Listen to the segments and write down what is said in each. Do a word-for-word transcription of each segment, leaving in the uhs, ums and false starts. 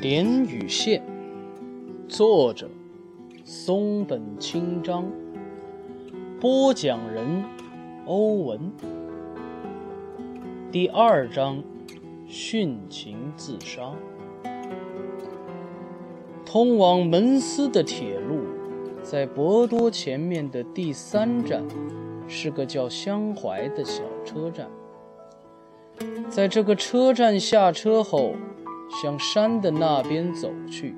连与线，作者松本清张，播讲人欧文。第二章，殉情自杀。通往门司的铁路，在博多前面的第三站是个叫香淮的小车站。在这个车站下车后，向山的那边走去，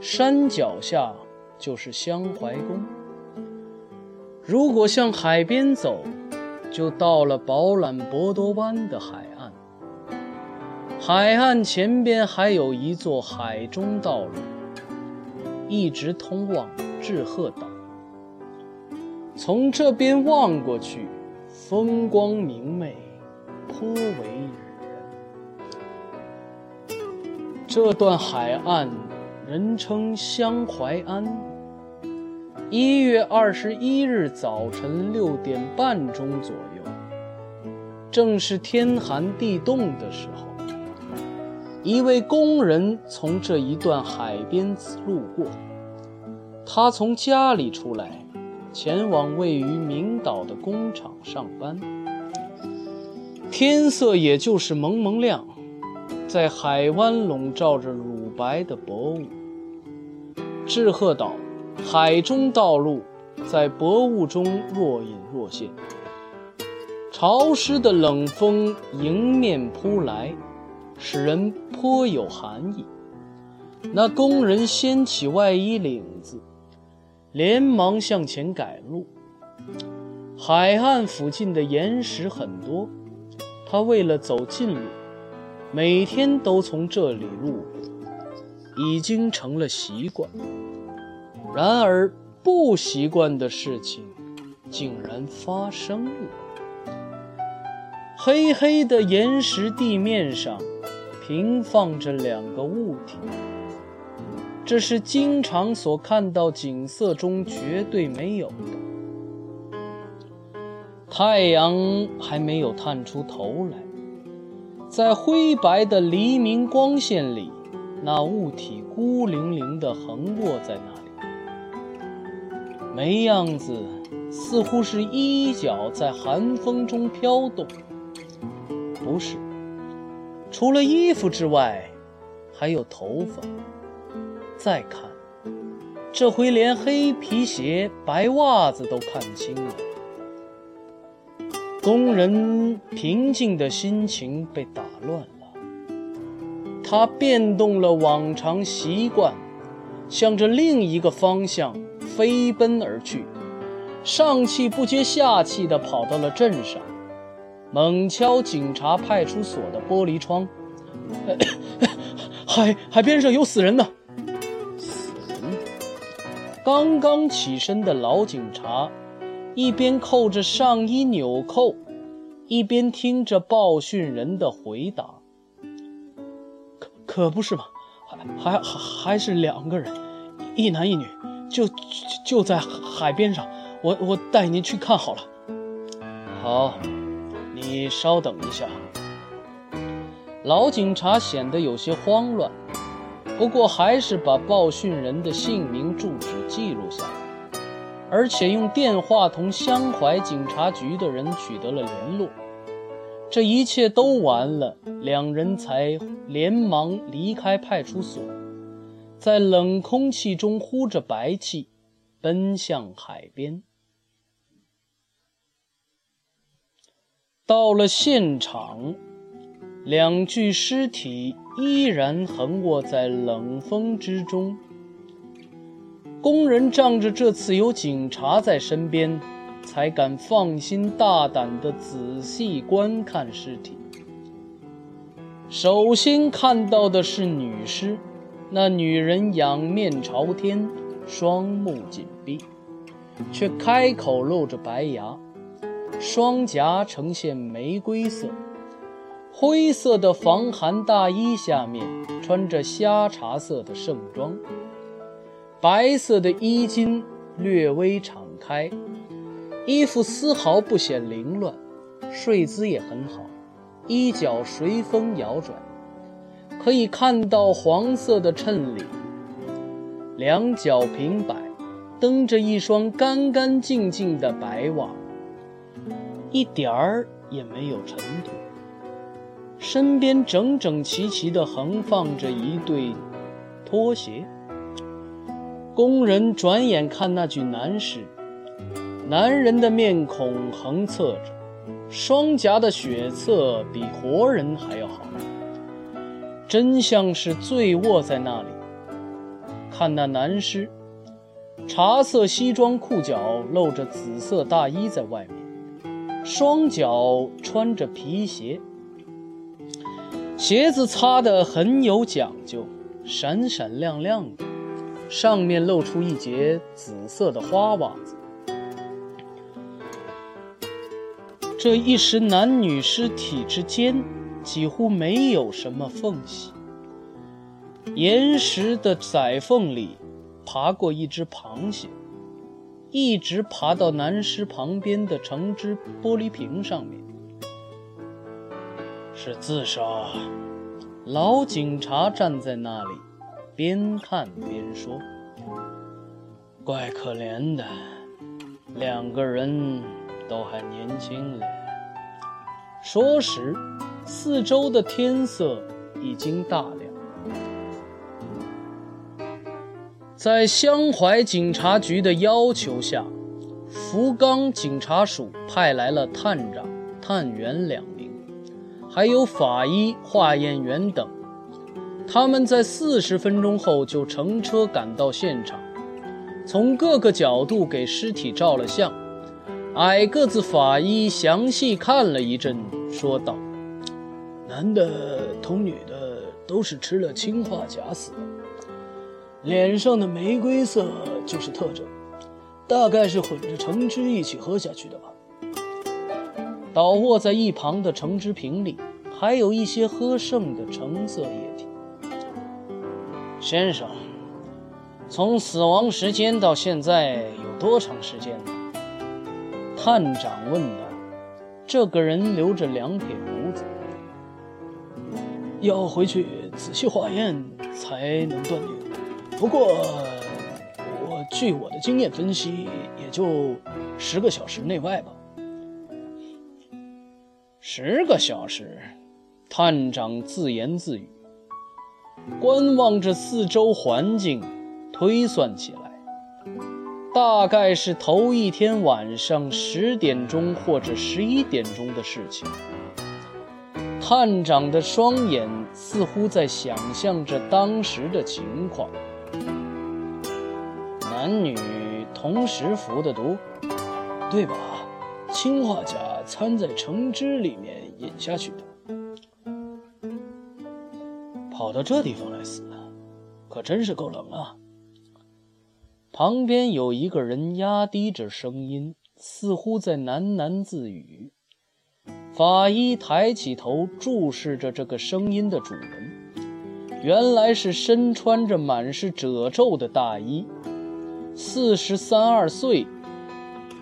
山脚下就是香淮宫。如果向海边走，就到了饱览博多湾的海岸。海岸前边还有一座海中道路，一直通往志贺岛。从这边望过去，风光明媚，颇为这段海岸人称香淮安。一月二十一日早晨六点半钟左右，正是天寒地冻的时候，一位工人从这一段海边路过。他从家里出来，前往位于明岛的工厂上班。天色也就是蒙蒙亮，在海湾笼罩着乳白的薄雾。志贺岛海中道路在薄雾中若隐若现，潮湿的冷风迎面扑来，使人颇有寒意。那工人掀起外衣领子，连忙向前赶路。海岸附近的岩石很多，他为了走近路，每天都从这里路过，已经成了习惯。然而不习惯的事情竟然发生了。黑黑的岩石地面上平放着两个物体，这是经常所看到景色中绝对没有的。太阳还没有探出头来，在灰白的黎明光线里，那物体孤零零地横卧在那里，没样子，似乎是衣角在寒风中飘动。不是，除了衣服之外，还有头发。再看，这回连黑皮鞋、白袜子都看清了。工人平静的心情被打乱了，他变动了往常习惯，向着另一个方向飞奔而去，上气不接下气地跑到了镇上，猛敲警察派出所的玻璃窗。海海边上有死人呢！死人！刚刚起身的老警察一边扣着上衣纽扣，一边听着报讯人的回答。可可不是嘛，还还还是两个人，一男一女，就就在海边上，我我带您去看好了。好，你稍等一下。老警察显得有些慌乱，不过还是把报讯人的姓名住址记录下来，而且用电话同香淮警察局的人取得了联络。这一切都完了，两人才连忙离开派出所，在冷空气中呼着白气，奔向海边。到了现场，两具尸体依然横卧在冷风之中。工人仗着这次有警察在身边，才敢放心大胆地仔细观看尸体。首先看到的是女尸，那女人仰面朝天，双目紧闭，却开口露着白牙，双颊呈现玫瑰色，灰色的防寒大衣下面穿着虾茶色的盛装，白色的衣襟略微敞开，衣服丝毫不显凌乱，睡姿也很好，衣角随风摇转，可以看到黄色的衬里，两脚平摆，蹬着一双干干净净的白袜，一点儿也没有尘土。身边整整齐齐地横放着一对拖鞋。工人转眼看那具男尸，男人的面孔横侧着，双颊的血色比活人还要好，真像是醉卧在那里。看那男尸，茶色西装裤脚露着紫色大衣在外面，双脚穿着皮鞋，鞋子擦得很有讲究，闪闪亮亮的，上面露出一截紫色的花袜子。这一时男女尸体之间几乎没有什么缝隙，岩石的窄缝里爬过一只螃蟹，一直爬到男尸旁边的橙汁玻璃瓶上面。是自杀。老警察站在那里，边看边说，怪可怜的，两个人都还年轻嘞。说时，四周的天色已经大亮。在湘淮警察局的要求下，福冈警察署派来了探长、探员两名，还有法医、化验员等。他们在四十分钟后就乘车赶到现场，从各个角度给尸体照了相。矮个子法医详细看了一阵，说道：“男的同女的都是吃了氰化钾死的，脸上的玫瑰色就是特征，大概是混着橙汁一起喝下去的吧。”倒卧在一旁的橙汁瓶里还有一些喝剩的橙色液体。先生，从死亡时间到现在有多长时间呢？探长问道。这个人留着两撇胡子，要回去仔细化验才能断定。不过我据我的经验分析，也就十个小时内外吧。十个小时，探长自言自语，观望着四周环境，推算起来大概是头一天晚上十点钟或者十一点钟的事情。探长的双眼似乎在想象着当时的情况。男女同时服的毒，对吧？氰化钾掺在橙汁里面饮下去的。跑到这地方来死，可真是够冷啊。旁边有一个人压低着声音，似乎在喃喃自语。法医抬起头注视着这个声音的主人，原来是身穿着满是褶皱的大衣，四十三二岁，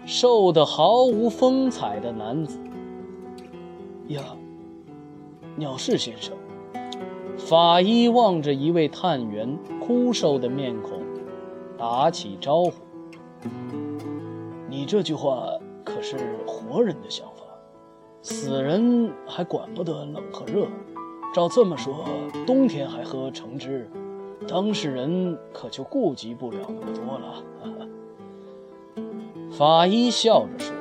瘦得毫无风采的男子。呀，鸟氏先生。法医望着一位探员枯瘦的面孔，打起招呼，你这句话可是活人的想法，死人还管不得冷和热。照这么说，冬天还喝橙汁，当事人可就顾及不了那么多了。法医笑着说，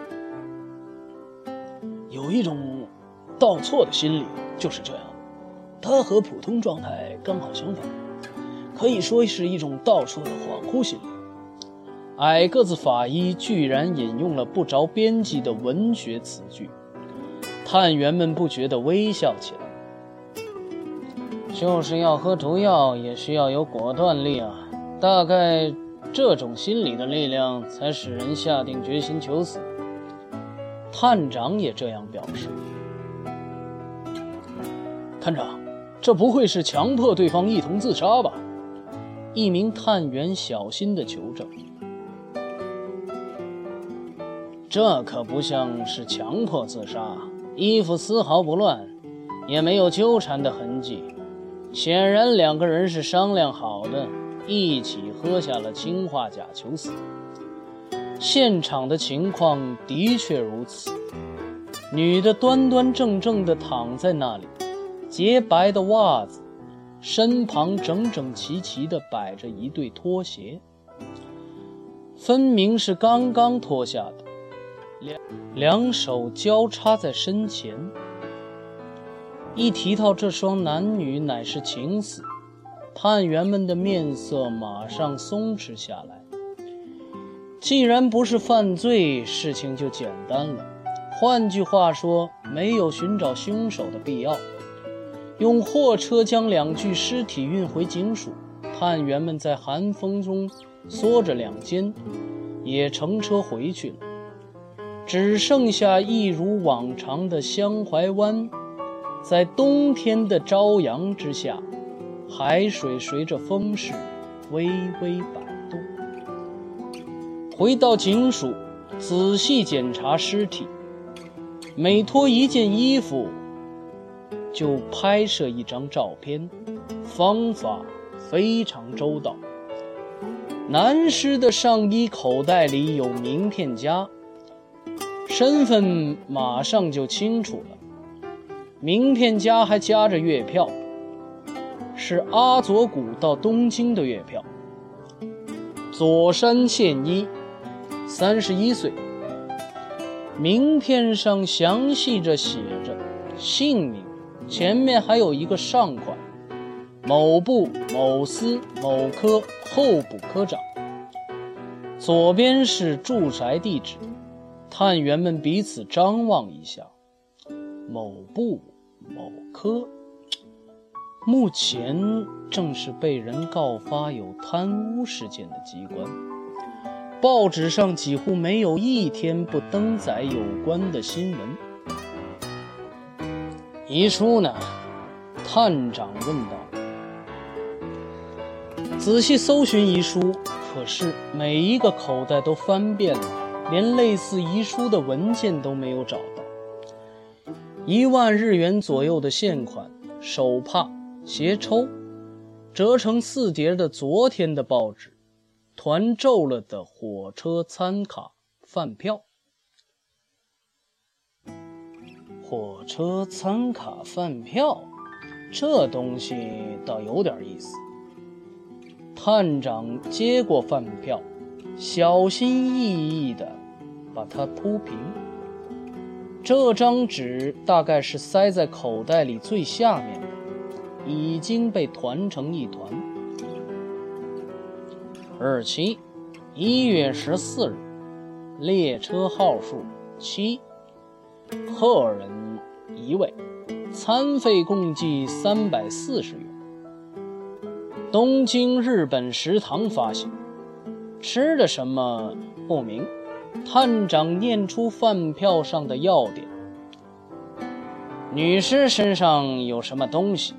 有一种倒错的心理就是这样，它和普通状态刚好相反，可以说是一种到处的恍惚心理。矮个子法医居然引用了不着边际的文学词句，探员们不觉得微笑起来。就是要喝毒药也需要有果断力啊，大概这种心理的力量才使人下定决心求死。探长也这样表示。探长，这不会是强迫对方一同自杀吧？一名探员小心地求证。这可不像是强迫自杀，衣服丝毫不乱，也没有纠缠的痕迹，显然两个人是商量好的，一起喝下了氰化钾求死。现场的情况的确如此，女的端端正正地躺在那里，洁白的袜子，身旁整整齐齐地摆着一对拖鞋，分明是刚刚脱下的，两两手交叉在身前。一提到这双男女乃是情死，探员们的面色马上松弛下来。既然不是犯罪，事情就简单了，换句话说，没有寻找凶手的必要。用货车将两具尸体运回警署，探员们在寒风中缩着两肩，也乘车回去了。只剩下一如往常的香淮湾，在冬天的朝阳之下，海水随着风势微微摆动。回到警署，仔细检查尸体，每脱一件衣服就拍摄一张照片，方法非常周到。男尸的上衣口袋里有名片夹，身份马上就清楚了。名片夹还夹着月票，是阿佐谷到东京的月票。佐山宪一，三十一岁，名片上详细着写着姓名，前面还有一个上款，某部某司某科候补科长。左边是住宅地址，探员们彼此张望一下，某部某科目前正是被人告发有贪污事件的机关，报纸上几乎没有一天不登载有关的新闻。遗书呢？探长问道。仔细搜寻遗书，可是每一个口袋都翻遍了，连类似遗书的文件都没有找到。一万日元左右的现款、手帕、鞋抽，折成四叠的昨天的报纸，团皱了的火车餐卡、饭票。火车餐卡、饭票，这东西倒有点意思。探长接过饭票，小心翼翼地把它铺平。这张纸大概是塞在口袋里最下面的，已经被团成一团。日期：一月十四日，列车号数七，客人一位，餐费共计三百四十元。东京日本食堂发行，吃的什么不明。探长念出饭票上的要点：女尸身上有什么东西？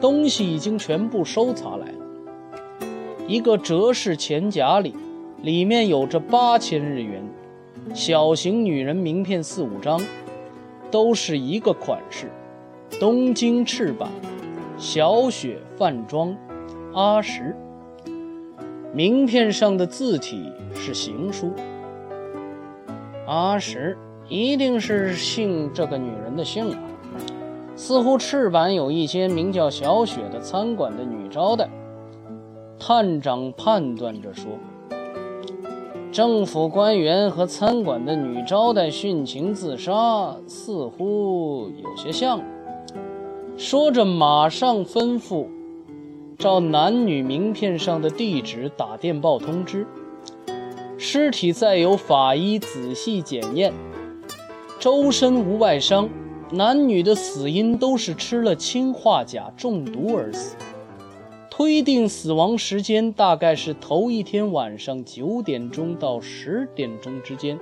东西已经全部搜查来了。一个折式钱夹里，里面有着八千日元，小型女人名片四五张，都是一个款式：东京赤坂小雪饭庄阿石。名片上的字体是行书，阿石一定是姓这个女人的姓啊。似乎赤坂有一间名叫小雪的餐馆的女招待，探长判断着说。政府官员和餐馆的女招待殉情自杀，似乎有些像。说着马上吩咐照男女名片上的地址打电报通知，尸体再由法医仔细检验，周身无外伤，男女的死因都是吃了氰化钾中毒而死，推定死亡时间大概是头一天晚上九点钟到十点钟之间。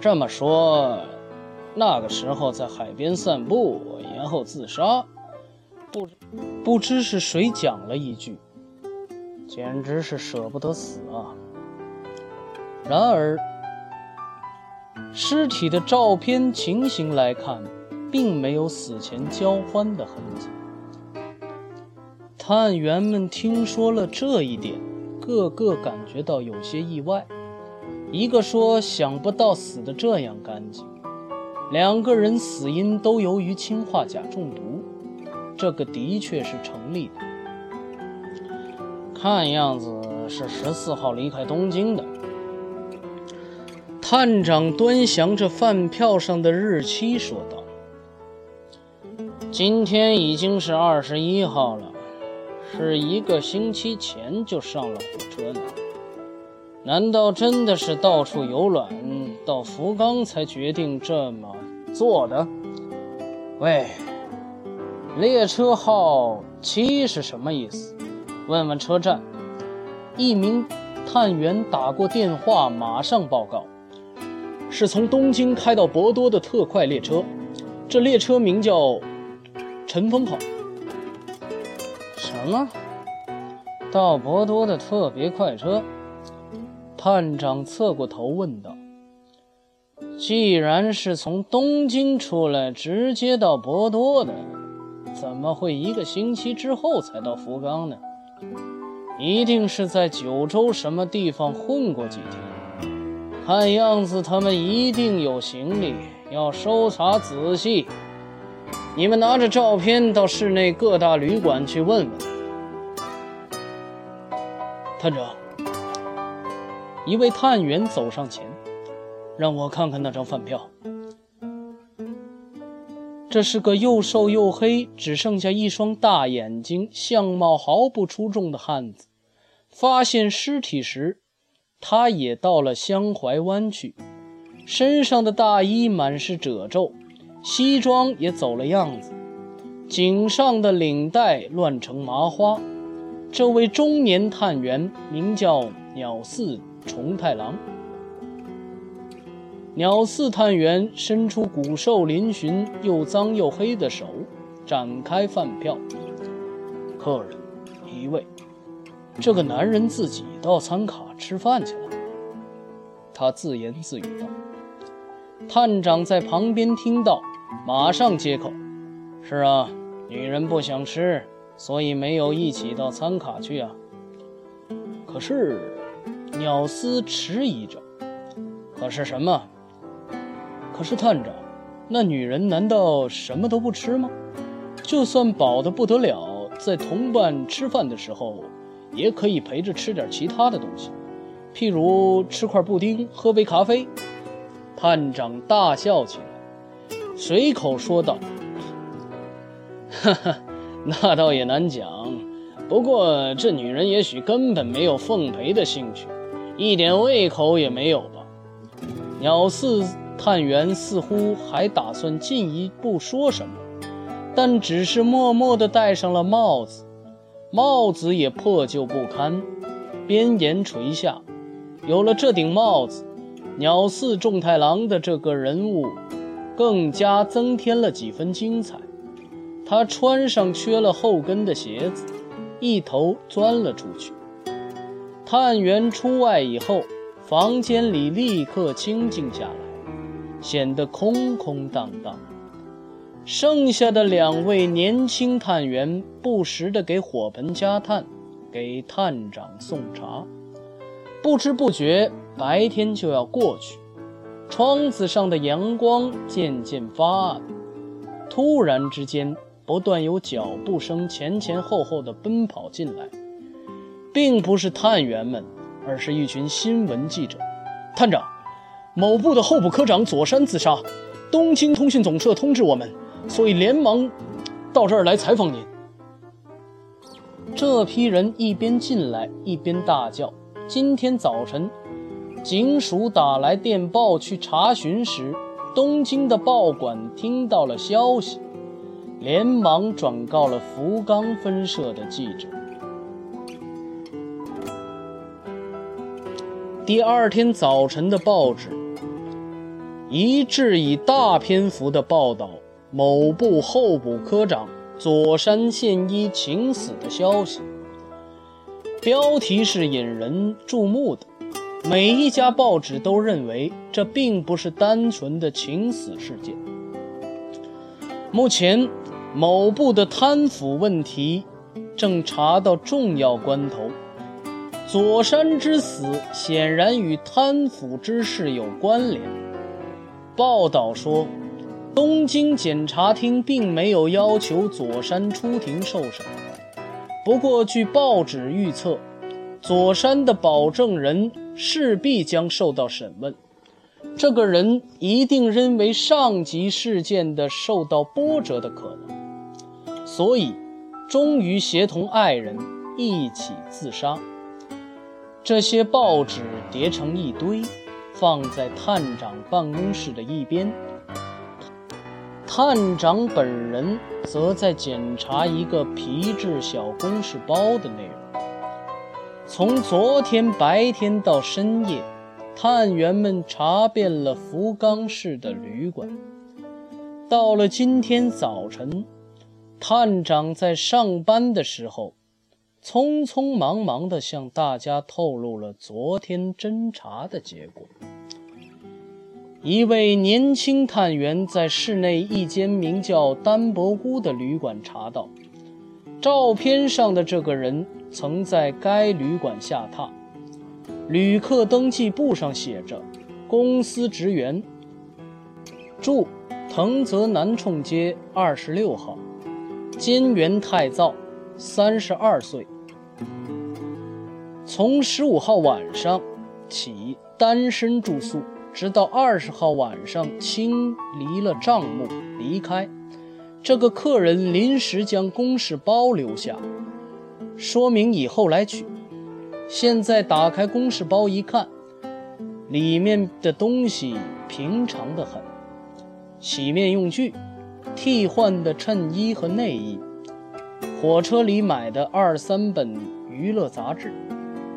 这么说，那个时候在海边散步，然后自杀。不不知是谁讲了一句，简直是舍不得死啊。然而，尸体的照片情形来看，并没有死前交欢的痕迹。探员们听说了这一点，个个感觉到有些意外。一个说想不到死得这样干净，两个人死因都由于氰化钾中毒，这个的确是成立的。看样子是十四号离开东京的。探长端详着饭票上的日期说道，今天已经是二十一号了，是一个星期前就上了火车呢。难道真的是到处游览到福冈才决定这么做的？喂，列车号七是什么意思？问问车站。一名探员打过电话马上报告，是从东京开到博多的特快列车，这列车名叫晨风号。什么？到博多的特别快车？探长侧过头问道。既然是从东京出来直接到博多的，怎么会一个星期之后才到福冈呢？一定是在九州什么地方混过几天，看样子他们一定有行李，要搜查仔细。你们拿着照片到市内各大旅馆去问问。探长，一位探员走上前，让我看看那张饭票。这是个又瘦又黑，只剩下一双大眼睛，相貌毫不出众的汉子。发现尸体时，他也到了湘淮湾去，身上的大衣满是褶皱，西装也走了样子，颈上的领带乱成麻花。这位中年探员名叫鸟寺重太郎。鸟四探员伸出骨瘦嶙峋又脏又黑的手，展开饭票。客人一位，这个男人自己到餐卡吃饭去了，他自言自语道。探长在旁边听到，马上接口，是啊，女人不想吃，所以没有一起到餐卡去啊。可是鸟四迟疑着，可是什么？可是探长，那女人难道什么都不吃吗？就算饱得不得了，在同伴吃饭的时候，也可以陪着吃点其他的东西，譬如吃块布丁，喝杯咖啡。探长大笑起来，随口说道：“哈哈，那倒也难讲。不过这女人也许根本没有奉陪的兴趣，一点胃口也没有吧。”鸟四探员似乎还打算进一步说什么，但只是默默地戴上了帽子，帽子也破旧不堪，边沿垂下。有了这顶帽子，鸟四重太郎的这个人物更加增添了几分精彩。他穿上缺了后跟的鞋子，一头钻了出去。探员出外以后，房间里立刻清静下来，显得空空荡荡。剩下的两位年轻探员不时地给火盆加炭，给探长送茶。不知不觉，白天就要过去，窗子上的阳光渐渐发暗。突然之间，不断有脚步声前前后后地奔跑进来，并不是探员们，而是一群新闻记者。探长，某部的候补科长佐山自杀，东京通讯总社通知我们，所以连忙到这儿来采访您。这批人一边进来一边大叫。今天早晨，警署打来电报去查询时，东京的报馆听到了消息，连忙转告了福冈分社的记者。第二天早晨的报纸一致以大篇幅的报道某部候补科长佐山宪一请死的消息，标题是引人注目的。每一家报纸都认为这并不是单纯的请死事件，目前，某部的贪腐问题正查到重要关头。左山之死显然与贪腐之事有关联。报道说，东京检察厅并没有要求左山出庭受审。不过，据报纸预测，左山的保证人势必将受到审问。这个人一定认为上级事件的受到波折的可能，所以终于协同爱人一起自杀。这些报纸叠成一堆，放在探长办公室的一边。探长本人则在检查一个皮质小公事包的内容。从昨天白天到深夜，探员们查遍了福冈市的旅馆。到了今天早晨，探长在上班的时候，匆匆忙忙地向大家透露了昨天侦查的结果。一位年轻探员在市内一间名叫丹伯屋的旅馆查到，照片上的这个人曾在该旅馆下榻。旅客登记簿上写着公司职员，住藤泽南冲街二十六号，菅原太造，三十二岁，从十五号晚上起单身住宿，直到二十号晚上清理了账目离开。这个客人临时将公事包留下，说明以后来取。现在打开公事包一看，里面的东西平常得很：洗面用具、替换的衬衣和内衣、火车里买的二三本娱乐杂志，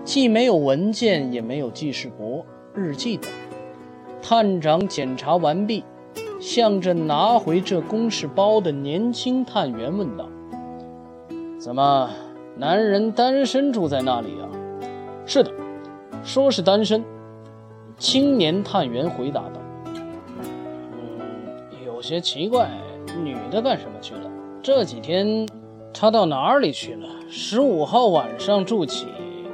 既没有文件，也没有记事簿、日记等。探长检查完毕，向着拿回这公事包的年轻探员问道：“怎么，男人单身住在那里啊？”“是的，说是单身。”青年探员回答道。“嗯，有些奇怪，女的干什么去了？这几天她到哪里去了？十五号晚上住起，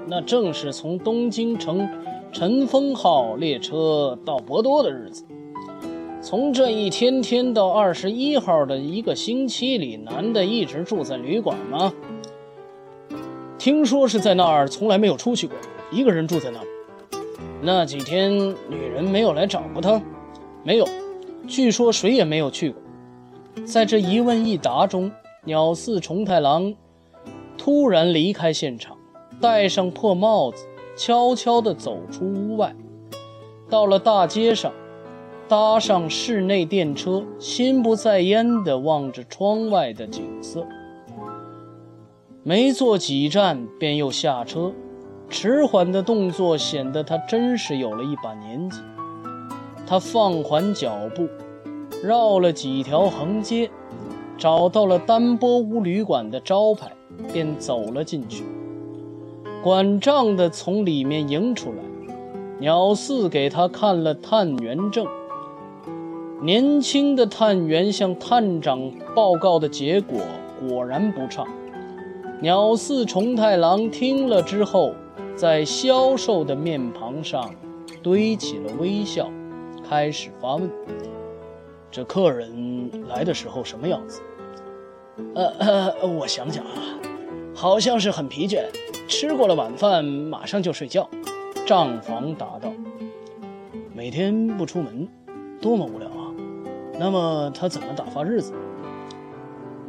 那正是从东京乘晨风号列车到博多的日子。从这一天天到二十一号的一个星期里，男的一直住在旅馆吗？听说是在那儿从来没有出去过，一个人住在那儿。那几天女人没有来找过他？没有，据说谁也没有去过。”在这一问一答中，鸟饲重太郎突然离开现场，戴上破帽子，悄悄地走出屋外，到了大街上，搭上市内电车，心不在焉地望着窗外的景色。没坐几站便又下车，迟缓的动作显得他真是有了一把年纪。他放缓脚步，绕了几条横街，找到了丹波屋旅馆的招牌，便走了进去。管账的从里面迎出来，鸟四给他看了探员证。年轻的探员向探长报告的结果果然不差。鸟饲重太郎听了之后，在消瘦的面庞上堆起了微笑，开始发问：“这客人来的时候什么样子？”呃呃，我想想啊，好像是很疲倦，吃过了晚饭马上就睡觉。”账房答道。“每天不出门，多么无聊啊！那么他怎么打发日子？”“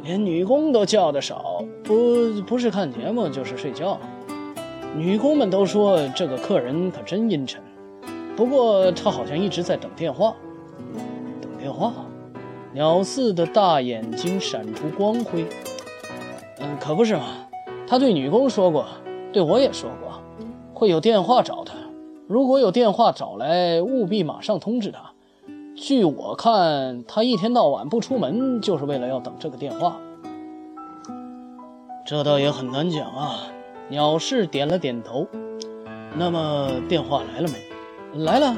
连女工都叫得少，不不是看节目就是睡觉。女工们都说这个客人可真阴沉，不过他好像一直在等电话。”“等电话？”鸟四的大眼睛闪出光辉。“嗯，可不是嘛，他对女工说过，对我也说过，会有电话找他。如果有电话找来，务必马上通知他。据我看，他一天到晚不出门，就是为了要等这个电话。”“这倒也很难讲啊。”鸟氏点了点头。“那么电话来了没？”“来了，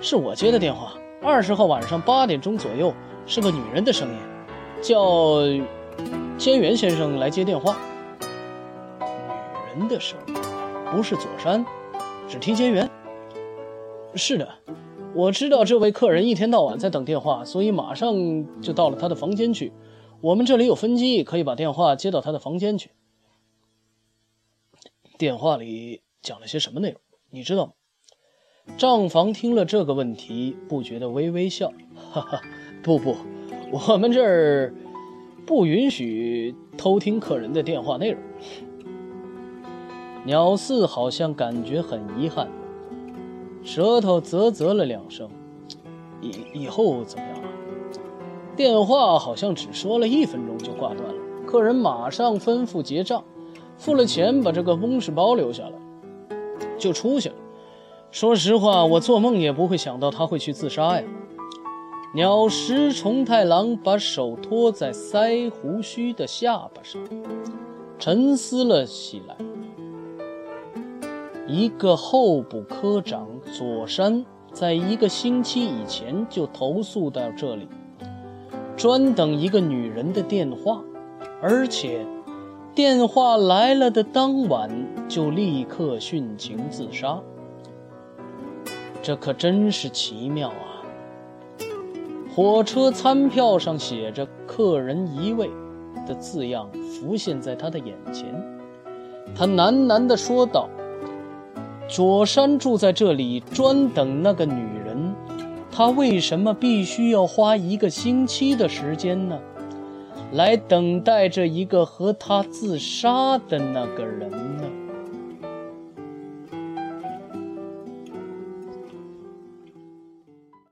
是我接的电话，二十号晚上八点钟左右，是个女人的声音。叫监元先生来接电话。女人的声音，不是左山，只提监元。是的，我知道这位客人一天到晚在等电话，所以马上就到了他的房间去。我们这里有分机，可以把电话接到他的房间去。电话里讲了些什么内容，你知道吗？账房听了这个问题，不觉得微微笑。哈哈，不不，我们这儿不允许偷听客人的电话内容。鸟四好像感觉很遗憾，舌头啧啧了两声。以以后怎么样啊？电话好像只说了一分钟就挂断了，客人马上吩咐结账，付了钱，把这个公事包留下来，就出去了。说实话，我做梦也不会想到他会去自杀呀。鸟石重太郎把手托在腮胡须的下巴上，沉思了起来。一个候补科长佐山，在一个星期以前就投诉到这里，专等一个女人的电话，而且电话来了的当晚就立刻殉情自杀。这可真是奇妙啊！火车餐票上写着“客人一位”的字样浮现在他的眼前，他喃喃地说道：“佐山住在这里，专等那个女人。”他为什么必须要花一个星期的时间呢？来等待着一个和他自杀的那个人呢？